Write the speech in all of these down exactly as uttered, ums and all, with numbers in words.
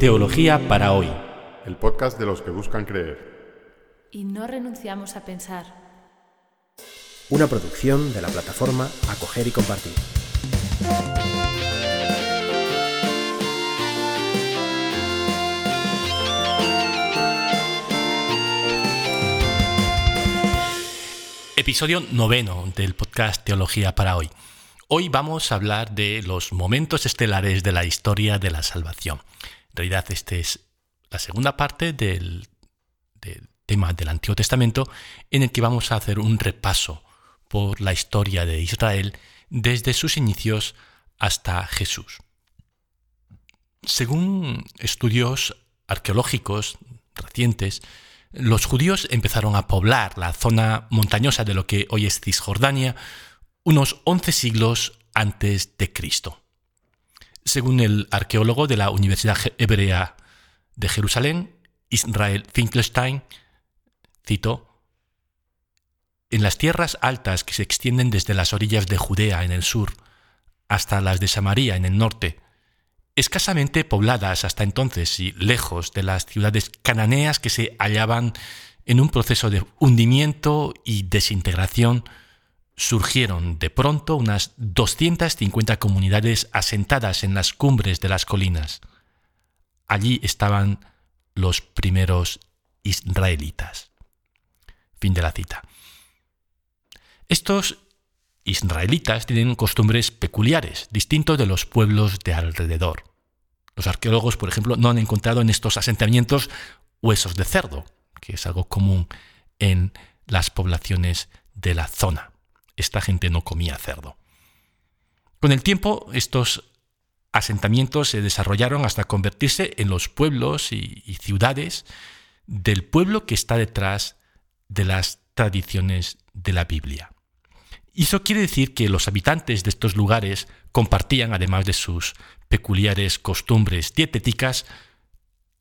Teología para hoy. El podcast de los que buscan creer. Y no renunciamos a pensar. Una producción de la plataforma Acoger y Compartir. Episodio noveno del podcast Teología para hoy. Hoy vamos a hablar de los momentos estelares de la historia de la salvación. En realidad, esta es la segunda parte del, del tema del Antiguo Testamento, en el que vamos a hacer un repaso por la historia de Israel desde sus inicios hasta Jesús. Según estudios arqueológicos recientes, los judíos empezaron a poblar la zona montañosa de lo que hoy es Cisjordania unos once siglos antes de Cristo. Según el arqueólogo de la Universidad Hebrea de Jerusalén, Israel Finkelstein, cito, en las tierras altas que se extienden desde las orillas de Judea en el sur hasta las de Samaria en el norte, escasamente pobladas hasta entonces y lejos de las ciudades cananeas que se hallaban en un proceso de hundimiento y desintegración, surgieron de pronto unas doscientas cincuenta comunidades asentadas en las cumbres de las colinas. Allí estaban los primeros israelitas. Fin de la cita. Estos israelitas tienen costumbres peculiares, distintos de los pueblos de alrededor. Los arqueólogos, por ejemplo, no han encontrado en estos asentamientos huesos de cerdo, que es algo común en las poblaciones de la zona. Esta gente no comía cerdo. Con el tiempo, estos asentamientos se desarrollaron hasta convertirse en los pueblos y, y ciudades del pueblo que está detrás de las tradiciones de la Biblia. Y eso quiere decir que los habitantes de estos lugares compartían, además de sus peculiares costumbres dietéticas,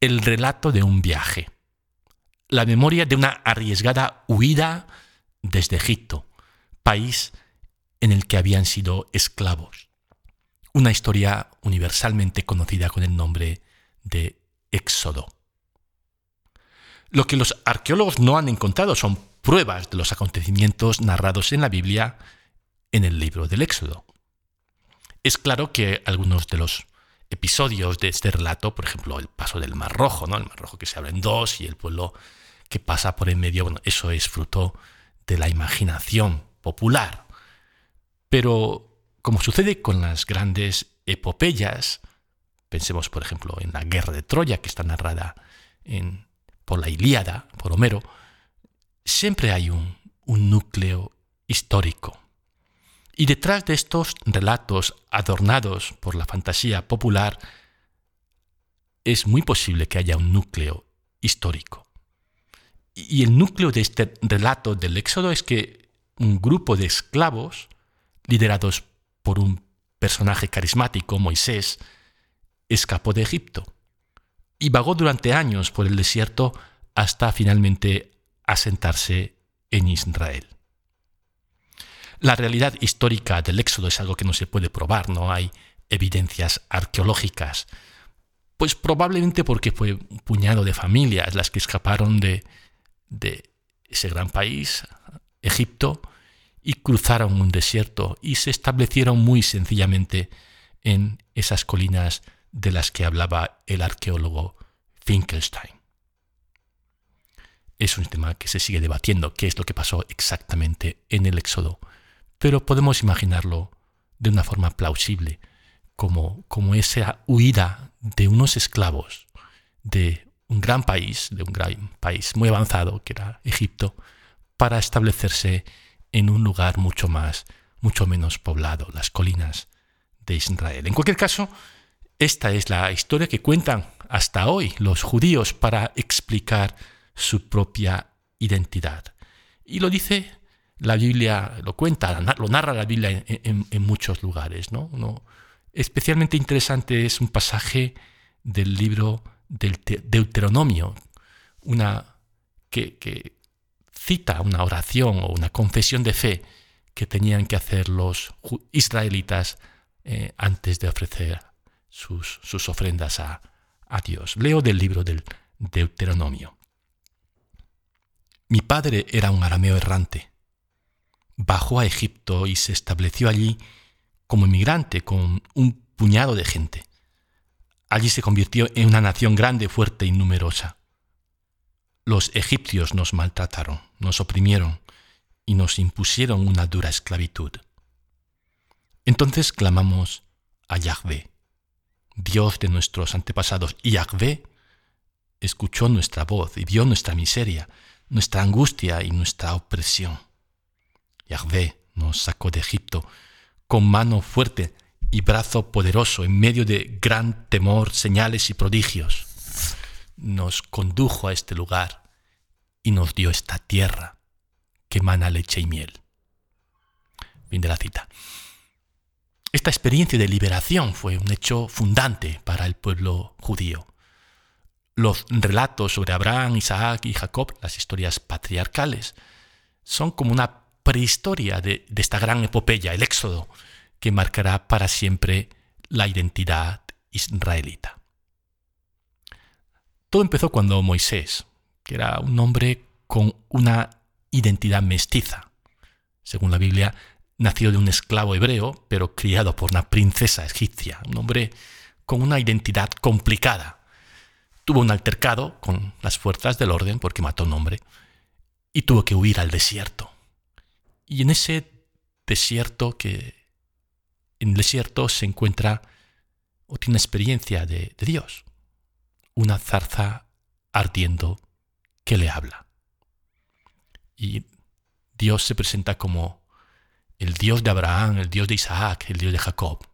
el relato de un viaje, la memoria de una arriesgada huida desde Egipto, país en el que habían sido esclavos. Una historia universalmente conocida con el nombre de Éxodo. Lo que los arqueólogos no han encontrado son pruebas de los acontecimientos narrados en la Biblia en el libro del Éxodo. Es claro que algunos de los episodios de este relato, por ejemplo, el paso del Mar Rojo, ¿no? El Mar Rojo que se abre en dos y el pueblo que pasa por en medio, bueno, eso es fruto de la imaginación popular. Pero, como sucede con las grandes epopeyas, pensemos, por ejemplo, en la Guerra de Troya, que está narrada en, por la Ilíada, por Homero, siempre hay un, un núcleo histórico. Y detrás de estos relatos adornados por la fantasía popular, es muy posible que haya un núcleo histórico. Y el núcleo de este relato del Éxodo es que un grupo de esclavos, liderados por un personaje carismático, Moisés, escapó de Egipto y vagó durante años por el desierto hasta finalmente asentarse en Israel. La realidad histórica del Éxodo es algo que no se puede probar, no hay evidencias arqueológicas, pues probablemente porque fue un puñado de familias las que escaparon de, de ese gran país, Egipto, y cruzaron un desierto y se establecieron muy sencillamente en esas colinas de las que hablaba el arqueólogo Finkelstein. Es un tema que se sigue debatiendo, qué es lo que pasó exactamente en el Éxodo, pero podemos imaginarlo de una forma plausible, como, como esa huida de unos esclavos de un gran país, de un gran país muy avanzado que era Egipto, para establecerse en un lugar mucho más, mucho menos poblado, las colinas de Israel. En cualquier caso, esta es la historia que cuentan hasta hoy los judíos para explicar su propia identidad. Y lo dice la Biblia, lo cuenta, lo narra la Biblia en, en, en muchos lugares, ¿no? Uno, especialmente interesante es un pasaje del libro del Deuteronomio, una que, que cita una oración o una confesión de fe que tenían que hacer los israelitas eh, antes de ofrecer sus, sus ofrendas a, a Dios. Leo del libro del Deuteronomio. Mi padre era un arameo errante. Bajó a Egipto y se estableció allí como inmigrante con un puñado de gente. Allí se convirtió en una nación grande, fuerte y numerosa. Los egipcios nos maltrataron, nos oprimieron y nos impusieron una dura esclavitud. Entonces clamamos a Yahvé, Dios de nuestros antepasados, y Yahvé escuchó nuestra voz y vio nuestra miseria, nuestra angustia y nuestra opresión. Yahvé nos sacó de Egipto con mano fuerte y brazo poderoso, en medio de gran temor, señales y prodigios. Nos condujo a este lugar y nos dio esta tierra que emana leche y miel. Fin de la cita. Esta experiencia de liberación fue un hecho fundante para el pueblo judío. Los relatos sobre Abraham, Isaac y Jacob, las historias patriarcales, son como una prehistoria de, de esta gran epopeya, el Éxodo, que marcará para siempre la identidad israelita. Todo empezó cuando Moisés, que era un hombre con una identidad mestiza, según la Biblia, nació de un esclavo hebreo, pero criado por una princesa egipcia. Un hombre con una identidad complicada. Tuvo un altercado con las fuerzas del orden porque mató a un hombre y tuvo que huir al desierto. Y en ese desierto, que, en el desierto se encuentra o tiene una experiencia de, de Dios. Una zarza ardiendo que le habla. Y Dios se presenta como el Dios de Abraham, el Dios de Isaac, el Dios de Jacob.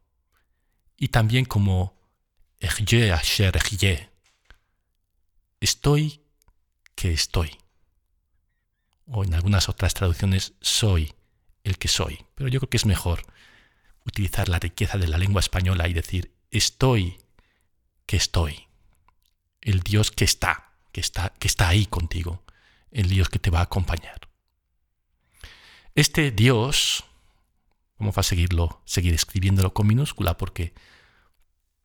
Y también como Ehyeh Asher Ehyeh. Estoy que estoy. O en algunas otras traducciones, soy el que soy. Pero yo creo que es mejor utilizar la riqueza de la lengua española y decir, estoy que estoy. El Dios que está, que está, que está ahí contigo. El Dios que te va a acompañar. Este Dios... Vamos a seguirlo, seguir escribiéndolo con minúscula porque,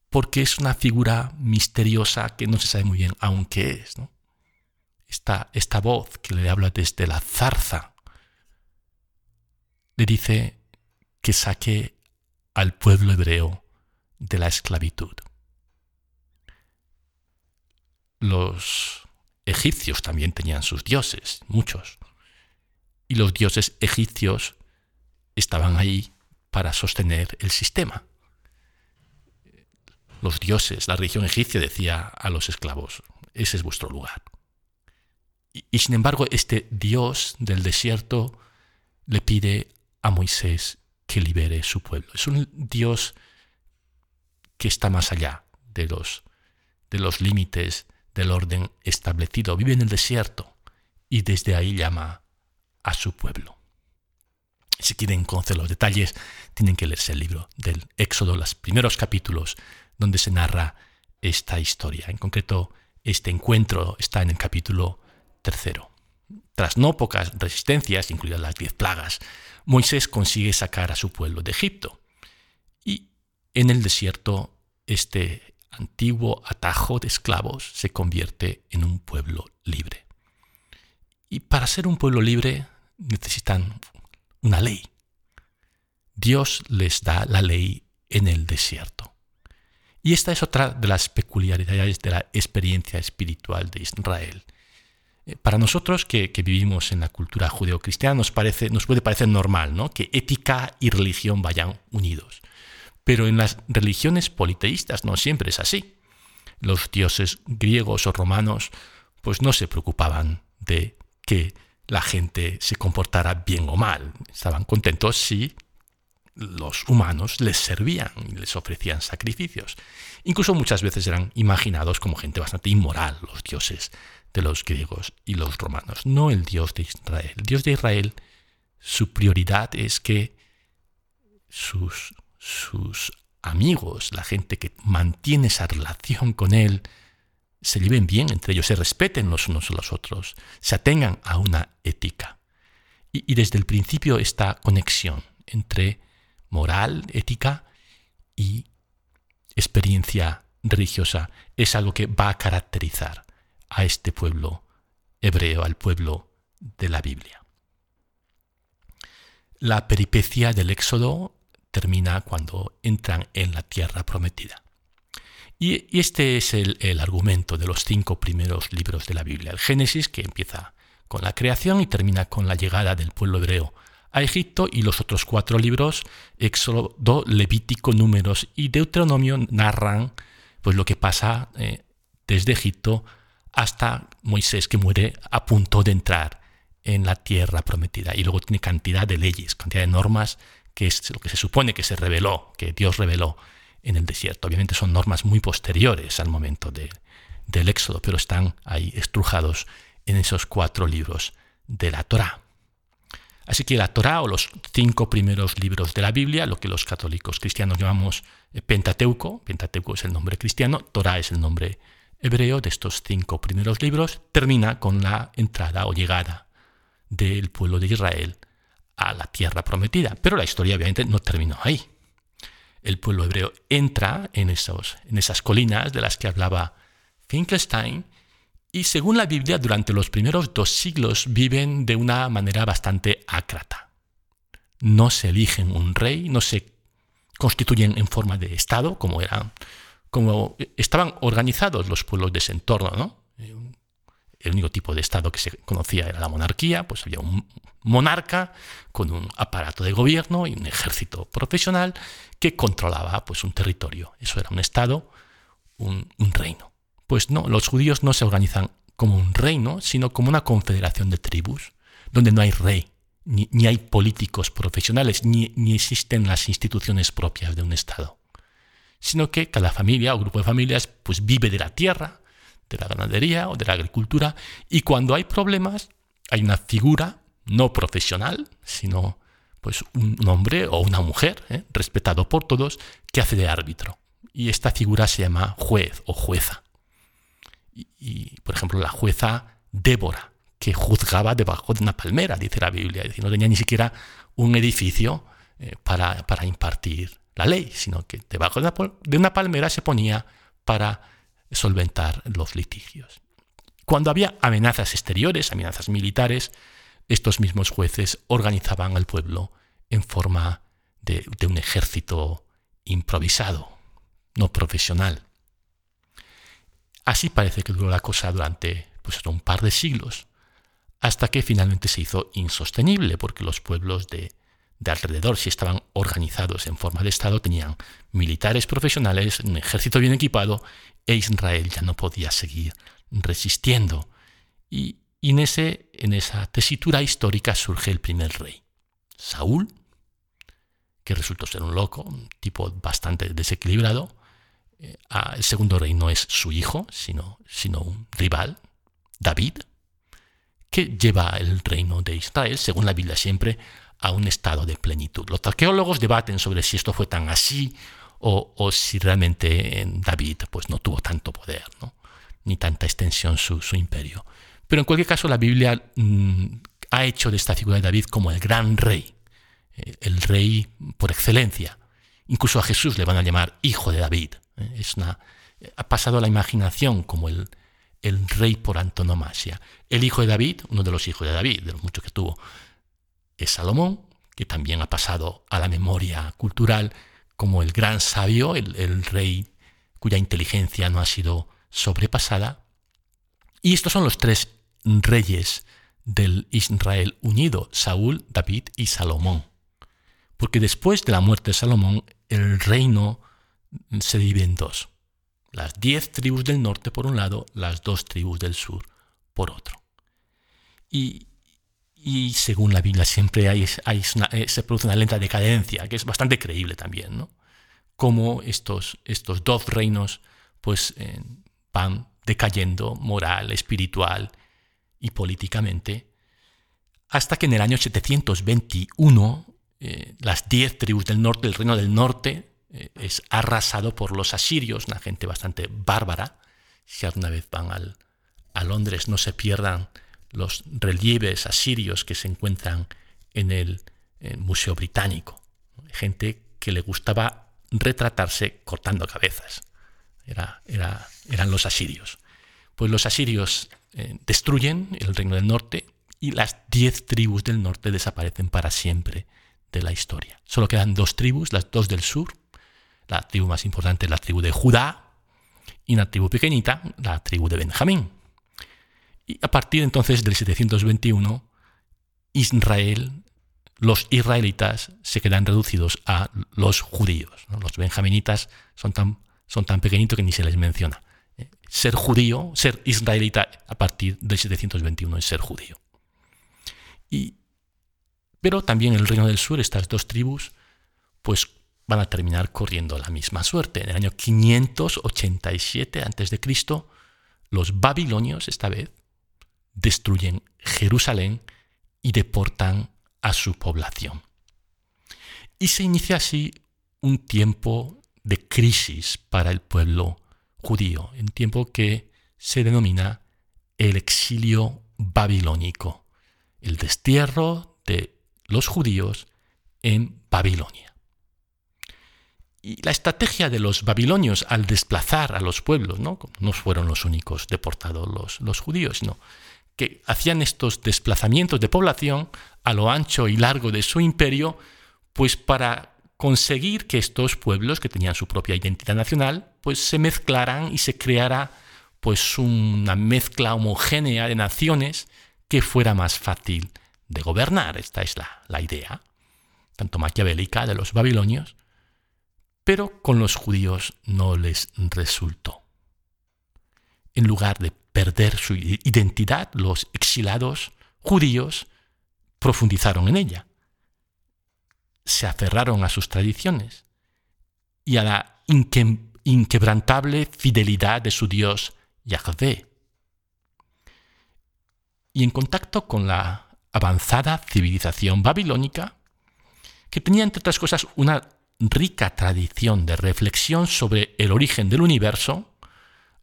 porque es una figura misteriosa que no se sabe muy bien aún qué es, ¿no? Esta, esta voz que le habla desde la zarza le dice que saque al pueblo hebreo de la esclavitud. Los egipcios también tenían sus dioses, muchos, y los dioses egipcios estaban ahí para sostener el sistema. Los dioses, la religión egipcia decía a los esclavos, ese es vuestro lugar. Y, y sin embargo, este Dios del desierto le pide a Moisés que libere su pueblo. Es un Dios que está más allá de los, de los límites del orden establecido. Vive en el desierto y desde ahí llama a su pueblo. Si quieren conocer los detalles, tienen que leerse el libro del Éxodo, los primeros capítulos donde se narra esta historia. En concreto, este encuentro está en el capítulo tercero. Tras no pocas resistencias, incluidas las diez plagas, Moisés consigue sacar a su pueblo de Egipto. Y en el desierto, este antiguo atajo de esclavos se convierte en un pueblo libre. Y para ser un pueblo libre necesitan una ley. Dios les da la ley en el desierto. Y esta es otra de las peculiaridades de la experiencia espiritual de Israel. Para nosotros que, que vivimos en la cultura judeocristiana nos parece, nos puede parecer normal, ¿no?, que ética y religión vayan unidos. Pero en las religiones politeístas no siempre es así. Los dioses griegos o romanos pues no se preocupaban de que la gente se comportara bien o mal. Estaban contentos si los humanos les servían y les ofrecían sacrificios. Incluso muchas veces eran imaginados como gente bastante inmoral los dioses de los griegos y los romanos, no el Dios de Israel. El Dios de Israel, su prioridad es que sus, sus amigos, la gente que mantiene esa relación con él, se lleven bien entre ellos, se respeten los unos a los otros, se atengan a una ética. Y, y desde el principio esta conexión entre moral, ética y experiencia religiosa es algo que va a caracterizar a este pueblo hebreo, al pueblo de la Biblia. La peripecia del Éxodo termina cuando entran en la tierra prometida. Y, y este es el, el argumento de los cinco primeros libros de la Biblia. El Génesis, que empieza con la creación y termina con la llegada del pueblo hebreo a Egipto, y los otros cuatro libros, Éxodo, Levítico, Números y Deuteronomio, narran pues, lo que pasa eh, desde Egipto hasta Moisés, que muere a punto de entrar en la tierra prometida. Y luego tiene cantidad de leyes, cantidad de normas, que es lo que se supone que se reveló, que Dios reveló en el desierto. Obviamente son normas muy posteriores al momento de, del Éxodo, pero están ahí estrujados en esos cuatro libros de la Torá. Así que la Torá, o los cinco primeros libros de la Biblia, lo que los católicos cristianos llamamos Pentateuco, Pentateuco es el nombre cristiano, Torá es el nombre hebreo de estos cinco primeros libros, termina con la entrada o llegada del pueblo de Israel a la tierra prometida. Pero la historia obviamente no terminó ahí. El pueblo hebreo entra en, esos, en esas colinas de las que hablaba Finkelstein, y según la Biblia durante los primeros dos siglos viven de una manera bastante ácrata. No se eligen un rey, no se constituyen en forma de Estado, como eran, como estaban organizados los pueblos de ese entorno, ¿no? El único tipo de Estado que se conocía era la monarquía, pues había un monarca con un aparato de gobierno y un ejército profesional que controlaba pues, un territorio. Eso era un Estado, un, un reino. Pues no, los judíos no se organizan como un reino, sino como una confederación de tribus, donde no hay rey, ni, ni hay políticos profesionales, ni, ni existen las instituciones propias de un Estado, sino que cada familia o grupo de familias pues, vive de la tierra, de la ganadería o de la agricultura, y cuando hay problemas hay una figura no profesional, sino pues, un hombre o una mujer, ¿eh? respetado por todos, que hace de árbitro. Y esta figura se llama juez o jueza. Y, y por ejemplo, la jueza Débora, que juzgaba debajo de una palmera, dice la Biblia, es decir, no tenía ni siquiera un edificio eh, para, para impartir la ley, sino que debajo de una, de una palmera se ponía para solventar los litigios. Cuando había amenazas exteriores, amenazas militares, estos mismos jueces organizaban al pueblo en forma de, de un ejército improvisado, no profesional. Así parece que duró la cosa durante pues, un par de siglos, hasta que finalmente se hizo insostenible, porque los pueblos de, de alrededor, si estaban organizados en forma de Estado, tenían militares profesionales, un ejército bien equipado, e Israel ya no podía seguir resistiendo. Y, y en, ese, en esa tesitura histórica surge el primer rey, Saúl, que resultó ser un loco, un tipo bastante desequilibrado. Eh, el segundo rey no es su hijo, sino, sino un rival, David, que lleva el reino de Israel, según la Biblia siempre, a un estado de plenitud. Los arqueólogos debaten sobre si esto fue tan así o, o si realmente David pues, no tuvo tanto poder, ¿no? ni tanta extensión su, su imperio. Pero en cualquier caso la Biblia mm, ha hecho de esta figura de David como el gran rey, el, el rey por excelencia. Incluso a Jesús le van a llamar hijo de David. Es una, ha pasado a la imaginación como el, el rey por antonomasia. El hijo de David, uno de los hijos de David, de los muchos que tuvo, es Salomón, que también ha pasado a la memoria cultural como el gran sabio, el, el rey cuya inteligencia no ha sido sobrepasada. Y estos son los tres reyes del Israel unido, Saúl, David y Salomón. Porque después de la muerte de Salomón, el reino se divide en dos. Las diez tribus del norte por un lado, las dos tribus del sur por otro. Y... Y según la Biblia siempre hay, hay una, se produce una lenta decadencia, que es bastante creíble también, ¿no? Cómo estos, estos dos reinos pues, eh, van decayendo moral, espiritual y políticamente, hasta que en el año setecientos veintiuno eh, las diez tribus del norte, el reino del norte, eh, es arrasado por los asirios, una gente bastante bárbara. Si alguna vez van al, a Londres, no se pierdan los relieves asirios que se encuentran en el, el Museo Británico. Gente que le gustaba retratarse cortando cabezas. era, era, eran los asirios. Pues los asirios eh, destruyen el reino del norte y las diez tribus del norte desaparecen para siempre de la historia. Solo quedan dos tribus, las dos del sur. La tribu más importante es la tribu de Judá y una tribu pequeñita, la tribu de Benjamín. Y a partir entonces del setecientos veintiuno, Israel, los israelitas se quedan reducidos a los judíos, ¿no? Los benjaminitas son tan, son tan pequeñitos que ni se les menciona. Ser judío, ser israelita a partir del setecientos veintiuno es ser judío. Y, pero también el reino del sur, estas dos tribus, pues van a terminar corriendo la misma suerte. En el año quinientos ochenta y siete antes de Cristo, los babilonios, esta vez, destruyen Jerusalén y deportan a su población. Y se inicia así un tiempo de crisis para el pueblo judío, un tiempo que se denomina el exilio babilónico, el destierro de los judíos en Babilonia. Y la estrategia de los babilonios al desplazar a los pueblos, no, no fueron los únicos deportados los, los judíos, sino que hacían estos desplazamientos de población a lo ancho y largo de su imperio, pues para conseguir que estos pueblos, que tenían su propia identidad nacional, pues se mezclaran y se creara pues una mezcla homogénea de naciones que fuera más fácil de gobernar. Esta es la, la idea, tanto maquiavélica, de los babilonios. Pero con los judíos no les resultó. En lugar de perder su identidad, los exilados judíos profundizaron en ella. Se aferraron a sus tradiciones y a la inque, inquebrantable fidelidad de su Dios Yahvé. Y en contacto con la avanzada civilización babilónica, que tenía entre otras cosas una rica tradición de reflexión sobre el origen del universo,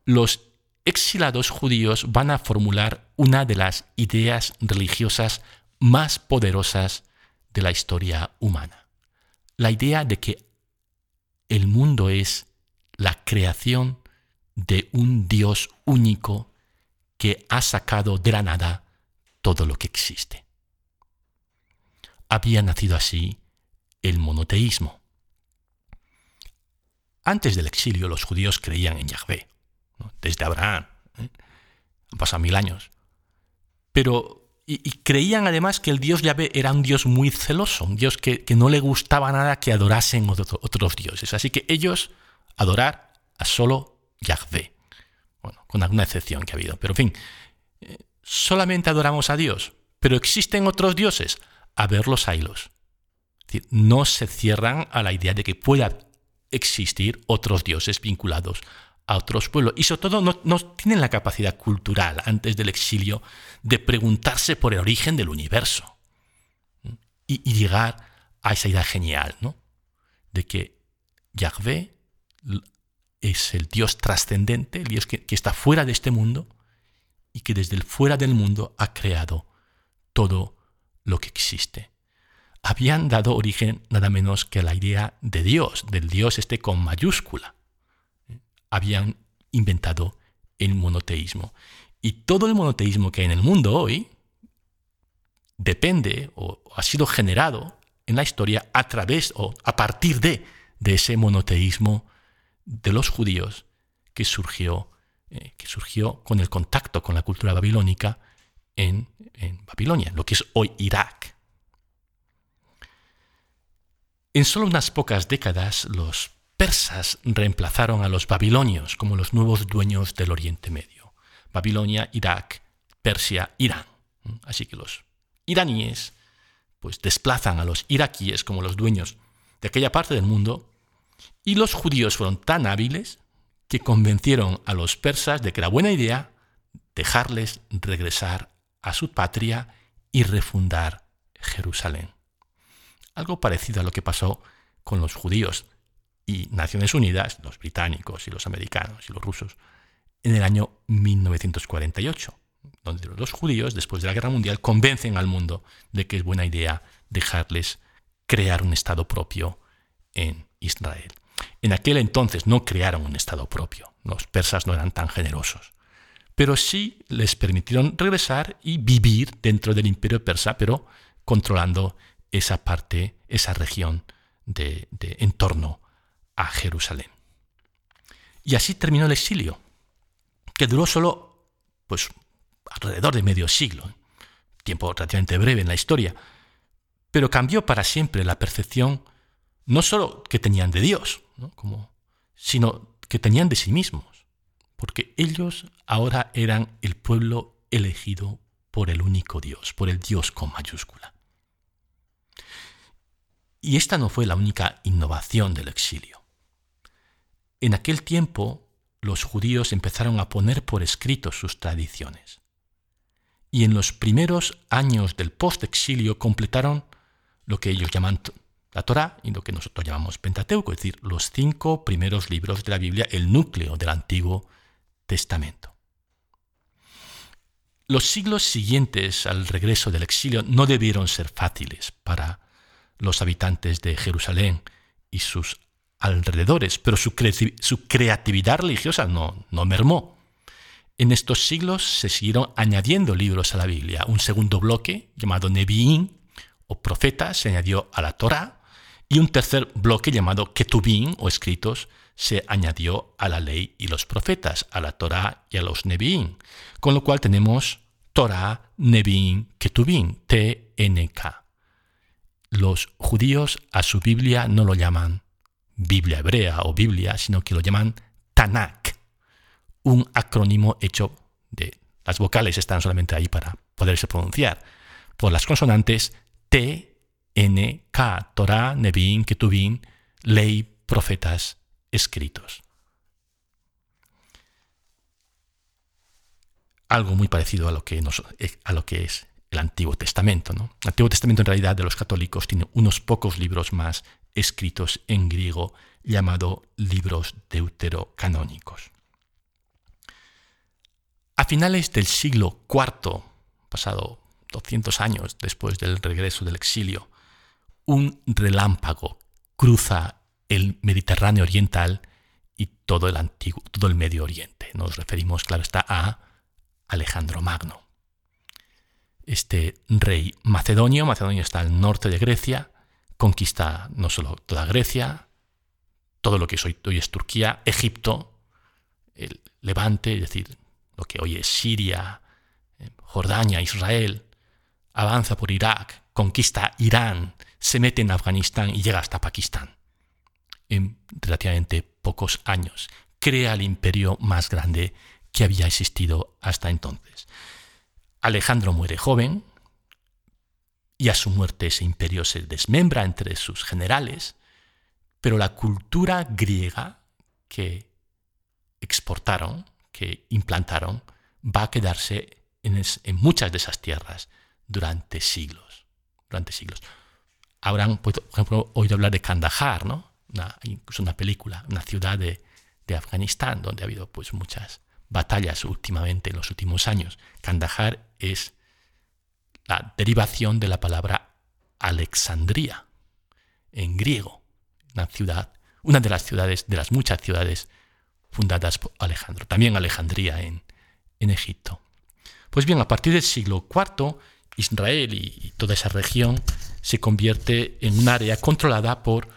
los exilados judíos van a formular una de las ideas religiosas más poderosas de la historia humana. La idea de que el mundo es la creación de un Dios único que ha sacado de la nada todo lo que existe. Había nacido así el monoteísmo. Antes del exilio, los judíos creían en Yahvé, ¿no? Desde Abraham, ¿eh? Han pasado mil años. Pero, y, y creían además que el Dios Yahvé era un Dios muy celoso, un Dios que, que no le gustaba nada que adorasen otro, otros dioses. Así que ellos adorar a solo Yahvé, bueno, con alguna excepción que ha habido. Pero en fin, eh, solamente adoramos a Dios, pero existen otros dioses, a ver los haylos. Es decir, no se cierran a la idea de que pueda existir otros dioses vinculados a otros pueblos. Y sobre todo no, no tienen la capacidad cultural antes del exilio de preguntarse por el origen del universo y, y llegar a esa idea genial, ¿no? De que Yahvé es el Dios trascendente, el Dios que, que está fuera de este mundo y que desde el fuera del mundo ha creado todo lo que existe. Habían dado origen nada menos que a la idea de Dios, del Dios este con mayúscula. Habían inventado el monoteísmo. Y todo el monoteísmo que hay en el mundo hoy depende o ha sido generado en la historia a través o a partir de, de ese monoteísmo de los judíos que surgió, eh, que surgió con el contacto con la cultura babilónica en, en Babilonia, lo que es hoy Irak. En solo unas pocas décadas, los persas reemplazaron a los babilonios como los nuevos dueños del Oriente Medio. Babilonia, Irak, Persia, Irán. Así que los iraníes pues, desplazan a los iraquíes como los dueños de aquella parte del mundo, y los judíos fueron tan hábiles que convencieron a los persas de que era buena idea dejarles regresar a su patria y refundar Jerusalén. Algo parecido a lo que pasó con los judíos y Naciones Unidas, los británicos y los americanos y los rusos, en el año mil novecientos cuarenta y ocho, donde los judíos, después de la Guerra Mundial, convencen al mundo de que es buena idea dejarles crear un Estado propio en Israel. en aquel entonces no crearon un Estado propio. Los persas no eran tan generosos. Pero sí les permitieron regresar y vivir dentro del Imperio Persa, pero controlando esa parte, esa región de, de en torno a Jerusalén. Y así terminó el exilio, que duró solo pues, alrededor de medio siglo, tiempo relativamente breve en la historia, pero cambió para siempre la percepción no solo que tenían de Dios, ¿no? Como, sino que tenían de sí mismos, porque ellos ahora eran el pueblo elegido por el único Dios, por el Dios con mayúscula. Y esta no fue la única innovación del exilio. En aquel tiempo, los judíos empezaron a poner por escrito sus tradiciones. Y en los primeros años del post-exilio completaron lo que ellos llaman la Torá y lo que nosotros llamamos Pentateuco, es decir, los cinco primeros libros de la Biblia, el núcleo del Antiguo Testamento. Los siglos siguientes al regreso del exilio no debieron ser fáciles para los habitantes de Jerusalén y sus alrededores, pero su, cre su creatividad religiosa no, no mermó. En estos siglos se siguieron añadiendo libros a la Biblia. Un segundo bloque, llamado Nevi'im, o profetas, se añadió a la Torá, y un tercer bloque, llamado Ketuvim, o escritos, se añadió a la ley y los profetas, a la Torá y a los Nevi'im. Con lo cual tenemos Torá, Nevi'im, Ketuvim, T N K. Los judíos a su Biblia no lo llaman Biblia hebrea o Biblia, sino que lo llaman TANAK, un acrónimo hecho de las vocales, están solamente ahí para poderse pronunciar, por las consonantes T, N, K, Torá, Nevi'im, Ketuvim, ley, profetas, escritos. Algo muy parecido a lo que, nos, a lo que es el Antiguo Testamento, ¿no? El Antiguo Testamento en realidad de los católicos tiene unos pocos libros más escritos en griego, llamado libros deuterocanónicos. A finales del siglo cuarto, pasado doscientos años después del regreso del exilio, un relámpago cruza el Mediterráneo Oriental y todo el, antiguo, todo el Medio Oriente. Nos referimos, claro está, a Alejandro Magno. Este rey macedonio, Macedonia está al norte de Grecia, conquista no solo toda Grecia, todo lo que es hoy, hoy es Turquía, Egipto, el Levante, es decir, lo que hoy es Siria, Jordania, Israel, avanza por Irak, conquista Irán, se mete en Afganistán y llega hasta Pakistán. En relativamente pocos años, crea el imperio más grande que había existido hasta entonces. Alejandro muere joven, y a su muerte ese imperio se desmembra entre sus generales, pero la cultura griega que exportaron, que implantaron, va a quedarse en, es, en muchas de esas tierras durante siglos. Durante siglos. Habrán, por ejemplo, oído hablar de Kandahar, ¿no? Una, incluso una película, una ciudad de, de Afganistán, donde ha habido pues, muchas batallas últimamente en los últimos años. Kandahar es la derivación de la palabra Alejandría, en griego, una ciudad, una de las ciudades, de las muchas ciudades fundadas por Alejandro, también Alejandría en, en Egipto. Pues bien, a partir del siglo cuarto, Israel y, y toda esa región se convierte en un área controlada por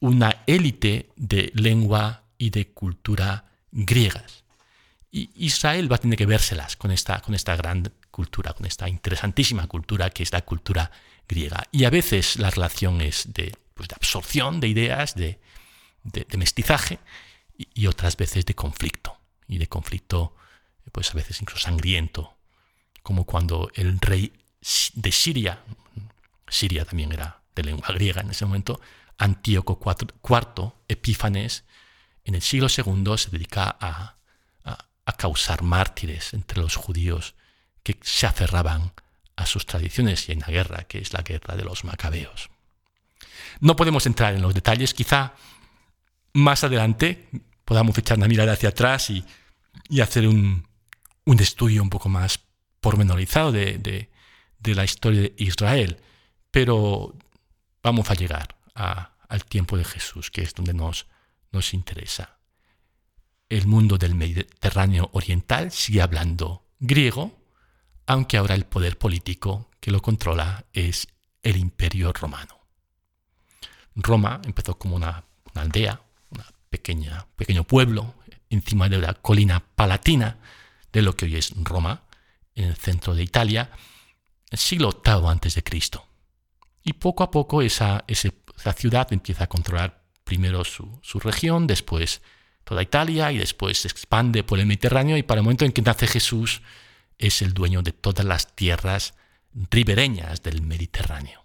una élite de lengua y de cultura griegas. Y Israel va a tener que vérselas con esta, con esta gran cultura, con esta interesantísima cultura que es la cultura griega. Y a veces la relación es de, pues de absorción de ideas, de, de, de mestizaje, y, y otras veces de conflicto. Y de conflicto, pues a veces incluso sangriento, como cuando el rey de Siria, Siria también era de lengua griega en ese momento, Antíoco cuarto Epífanes, en el siglo segundo se dedica a, a, a causar mártires entre los judíos que se aferraban a sus tradiciones y en la guerra, que es la guerra de los Macabeos. No podemos entrar en los detalles, quizá más adelante podamos echar una mirada hacia atrás y, y hacer un, un estudio un poco más pormenorizado de, de, de la historia de Israel, pero vamos a llegar a, al tiempo de Jesús, que es donde nos, nos interesa. El mundo del Mediterráneo Oriental sigue hablando griego, aunque ahora el poder político que lo controla es el Imperio Romano. Roma empezó como una, una aldea, una pequeña, un pequeño pueblo, encima de la colina palatina de lo que hoy es Roma, en el centro de Italia, el siglo octavo antes de Cristo. Y poco a poco esa, esa ciudad empieza a controlar primero su, su región, después toda Italia, y después se expande por el Mediterráneo, y para el momento en que nace Jesús es el dueño de todas las tierras ribereñas del Mediterráneo.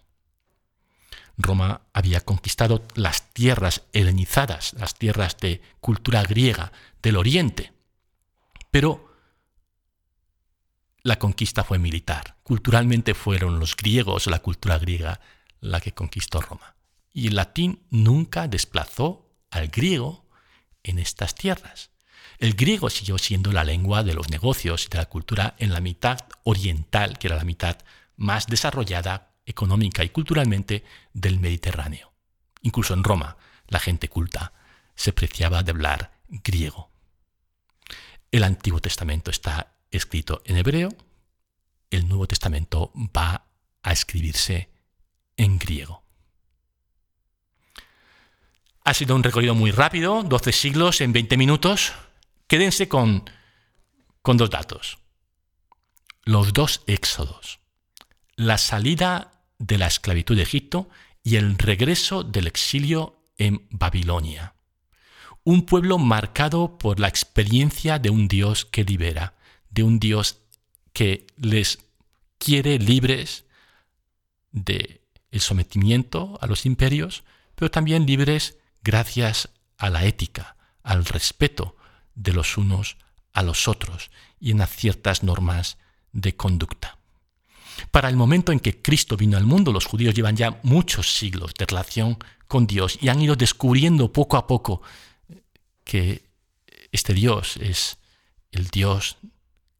Roma había conquistado las tierras helenizadas, las tierras de cultura griega del Oriente, pero la conquista fue militar. Culturalmente fueron los griegos, la cultura griega, la que conquistó Roma. Y el latín nunca desplazó al griego en estas tierras. El griego siguió siendo la lengua de los negocios y de la cultura en la mitad oriental, que era la mitad más desarrollada económica y culturalmente del Mediterráneo. Incluso en Roma, la gente culta se preciaba de hablar griego. El Antiguo Testamento está escrito en hebreo, el Nuevo Testamento va a escribirse en griego. Ha sido un recorrido muy rápido, doce siglos en veinte minutos. Quédense con, con dos datos. Los dos éxodos, la salida de la esclavitud de Egipto y el regreso del exilio en Babilonia. Un pueblo marcado por la experiencia de un Dios que libera, de un Dios que les quiere libres del sometimiento a los imperios, pero también libres gracias a la ética, al respeto de los unos a los otros y en ciertas normas de conducta. Para el momento en que Cristo vino al mundo, los judíos llevan ya muchos siglos de relación con Dios y han ido descubriendo poco a poco que este Dios es el Dios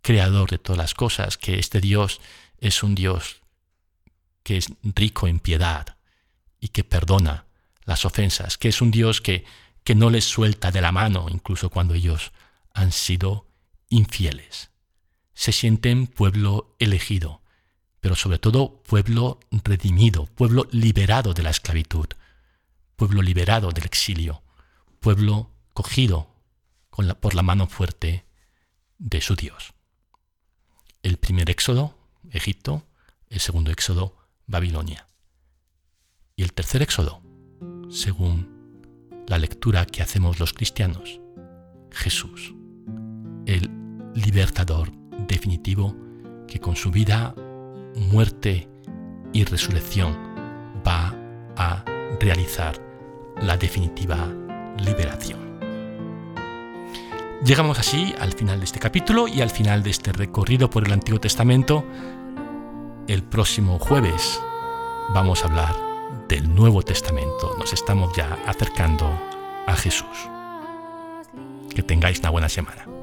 creador de todas las cosas, que este Dios es un Dios que es rico en piedad y que perdona las ofensas, que es un Dios que, que no les suelta de la mano, incluso cuando ellos han sido infieles. Se sienten pueblo elegido, pero sobre todo pueblo redimido, pueblo liberado de la esclavitud, pueblo liberado del exilio, pueblo cogido con la, por la mano fuerte de su Dios. El primer éxodo, Egipto; el segundo éxodo, Babilonia. Y el tercer éxodo, según la lectura que hacemos los cristianos, Jesús, el libertador definitivo que con su vida, muerte y resurrección va a realizar la definitiva liberación. Llegamos así al final de este capítulo y al final de este recorrido por el Antiguo Testamento. El próximo jueves vamos a hablar del Nuevo Testamento. Nos estamos ya acercando a Jesús. Que tengáis una buena semana.